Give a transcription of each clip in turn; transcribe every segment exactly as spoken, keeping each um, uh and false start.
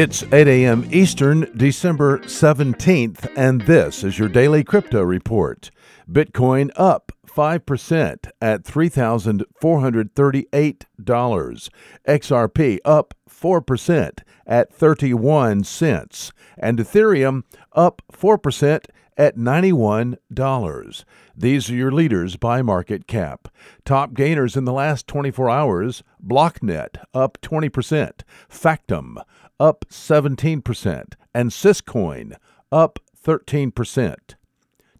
It's eight a.m. Eastern, December seventeenth, and this is your daily crypto report. Bitcoin up five percent at three thousand four hundred thirty-eight dollars. X R P up four percent at thirty-one cents. And Ethereum up four percent at ninety-one dollars. These are your leaders by market cap. Top gainers in the last twenty-four hours, BlockNet up twenty percent, Factum up seventeen percent, and Syscoin up thirteen percent.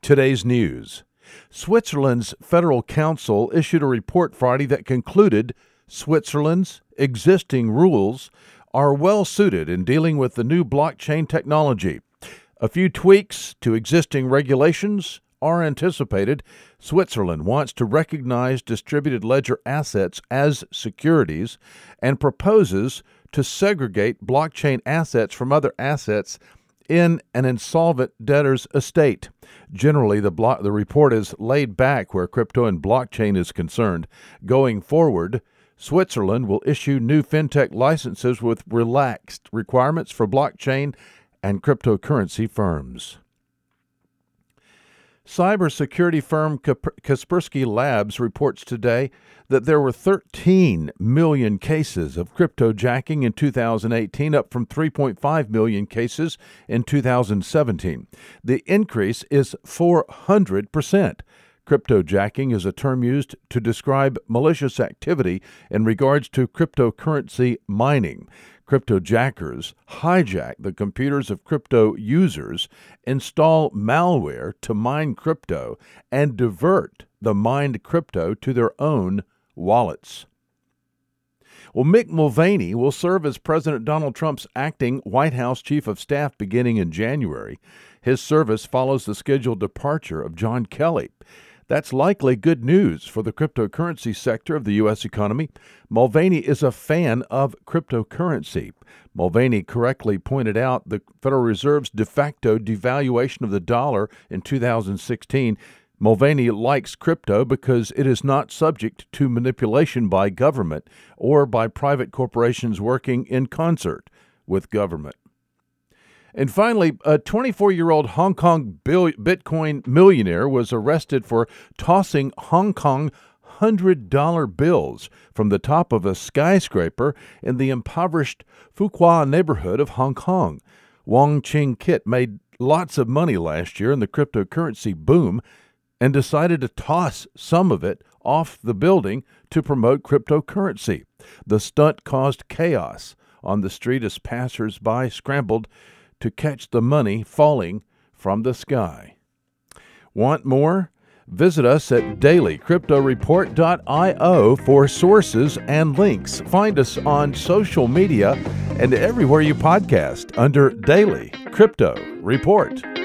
Today's news. Switzerland's Federal Council issued a report Friday that concluded Switzerland's existing rules are well suited in dealing with the new blockchain technology. A few tweaks to existing regulations are anticipated. Switzerland wants to recognize distributed ledger assets as securities and proposes to segregate blockchain assets from other assets in an insolvent debtor's estate. Generally, the block, the report is laid back where crypto and blockchain is concerned. Going forward, Switzerland will issue new fintech licenses with relaxed requirements for blockchain and cryptocurrency firms. Cybersecurity firm Kaspersky Labs reports today that there were thirteen million cases of cryptojacking in two thousand eighteen, up from three point five million cases in two thousand seventeen. The increase is four hundred percent. Cryptojacking is a term used to describe malicious activity in regards to cryptocurrency mining. Cryptojackers hijack the computers of crypto users, install malware to mine crypto, and divert the mined crypto to their own wallets. Well, Mick Mulvaney will serve as President Donald Trump's acting White House Chief of Staff beginning in January. His service follows the scheduled departure of John Kelly. That's likely good news for the cryptocurrency sector of the U S economy. Mulvaney is a fan of cryptocurrency. Mulvaney correctly pointed out the Federal Reserve's de facto devaluation of the dollar in two thousand sixteen. Mulvaney likes crypto because it is not subject to manipulation by government or by private corporations working in concert with government. And finally, a twenty-four-year-old Hong Kong Bitcoin millionaire was arrested for tossing Hong Kong one hundred dollar bills from the top of a skyscraper in the impoverished Fuqua neighborhood of Hong Kong. Wong Ching Kit made lots of money last year in the cryptocurrency boom and decided to toss some of it off the building to promote cryptocurrency. The stunt caused chaos on the street as passers-by scrambled to catch the money falling from the sky. Want more? Visit us at daily crypto report dot io for sources and links. Find us on social media and everywhere you podcast under Daily Crypto Report.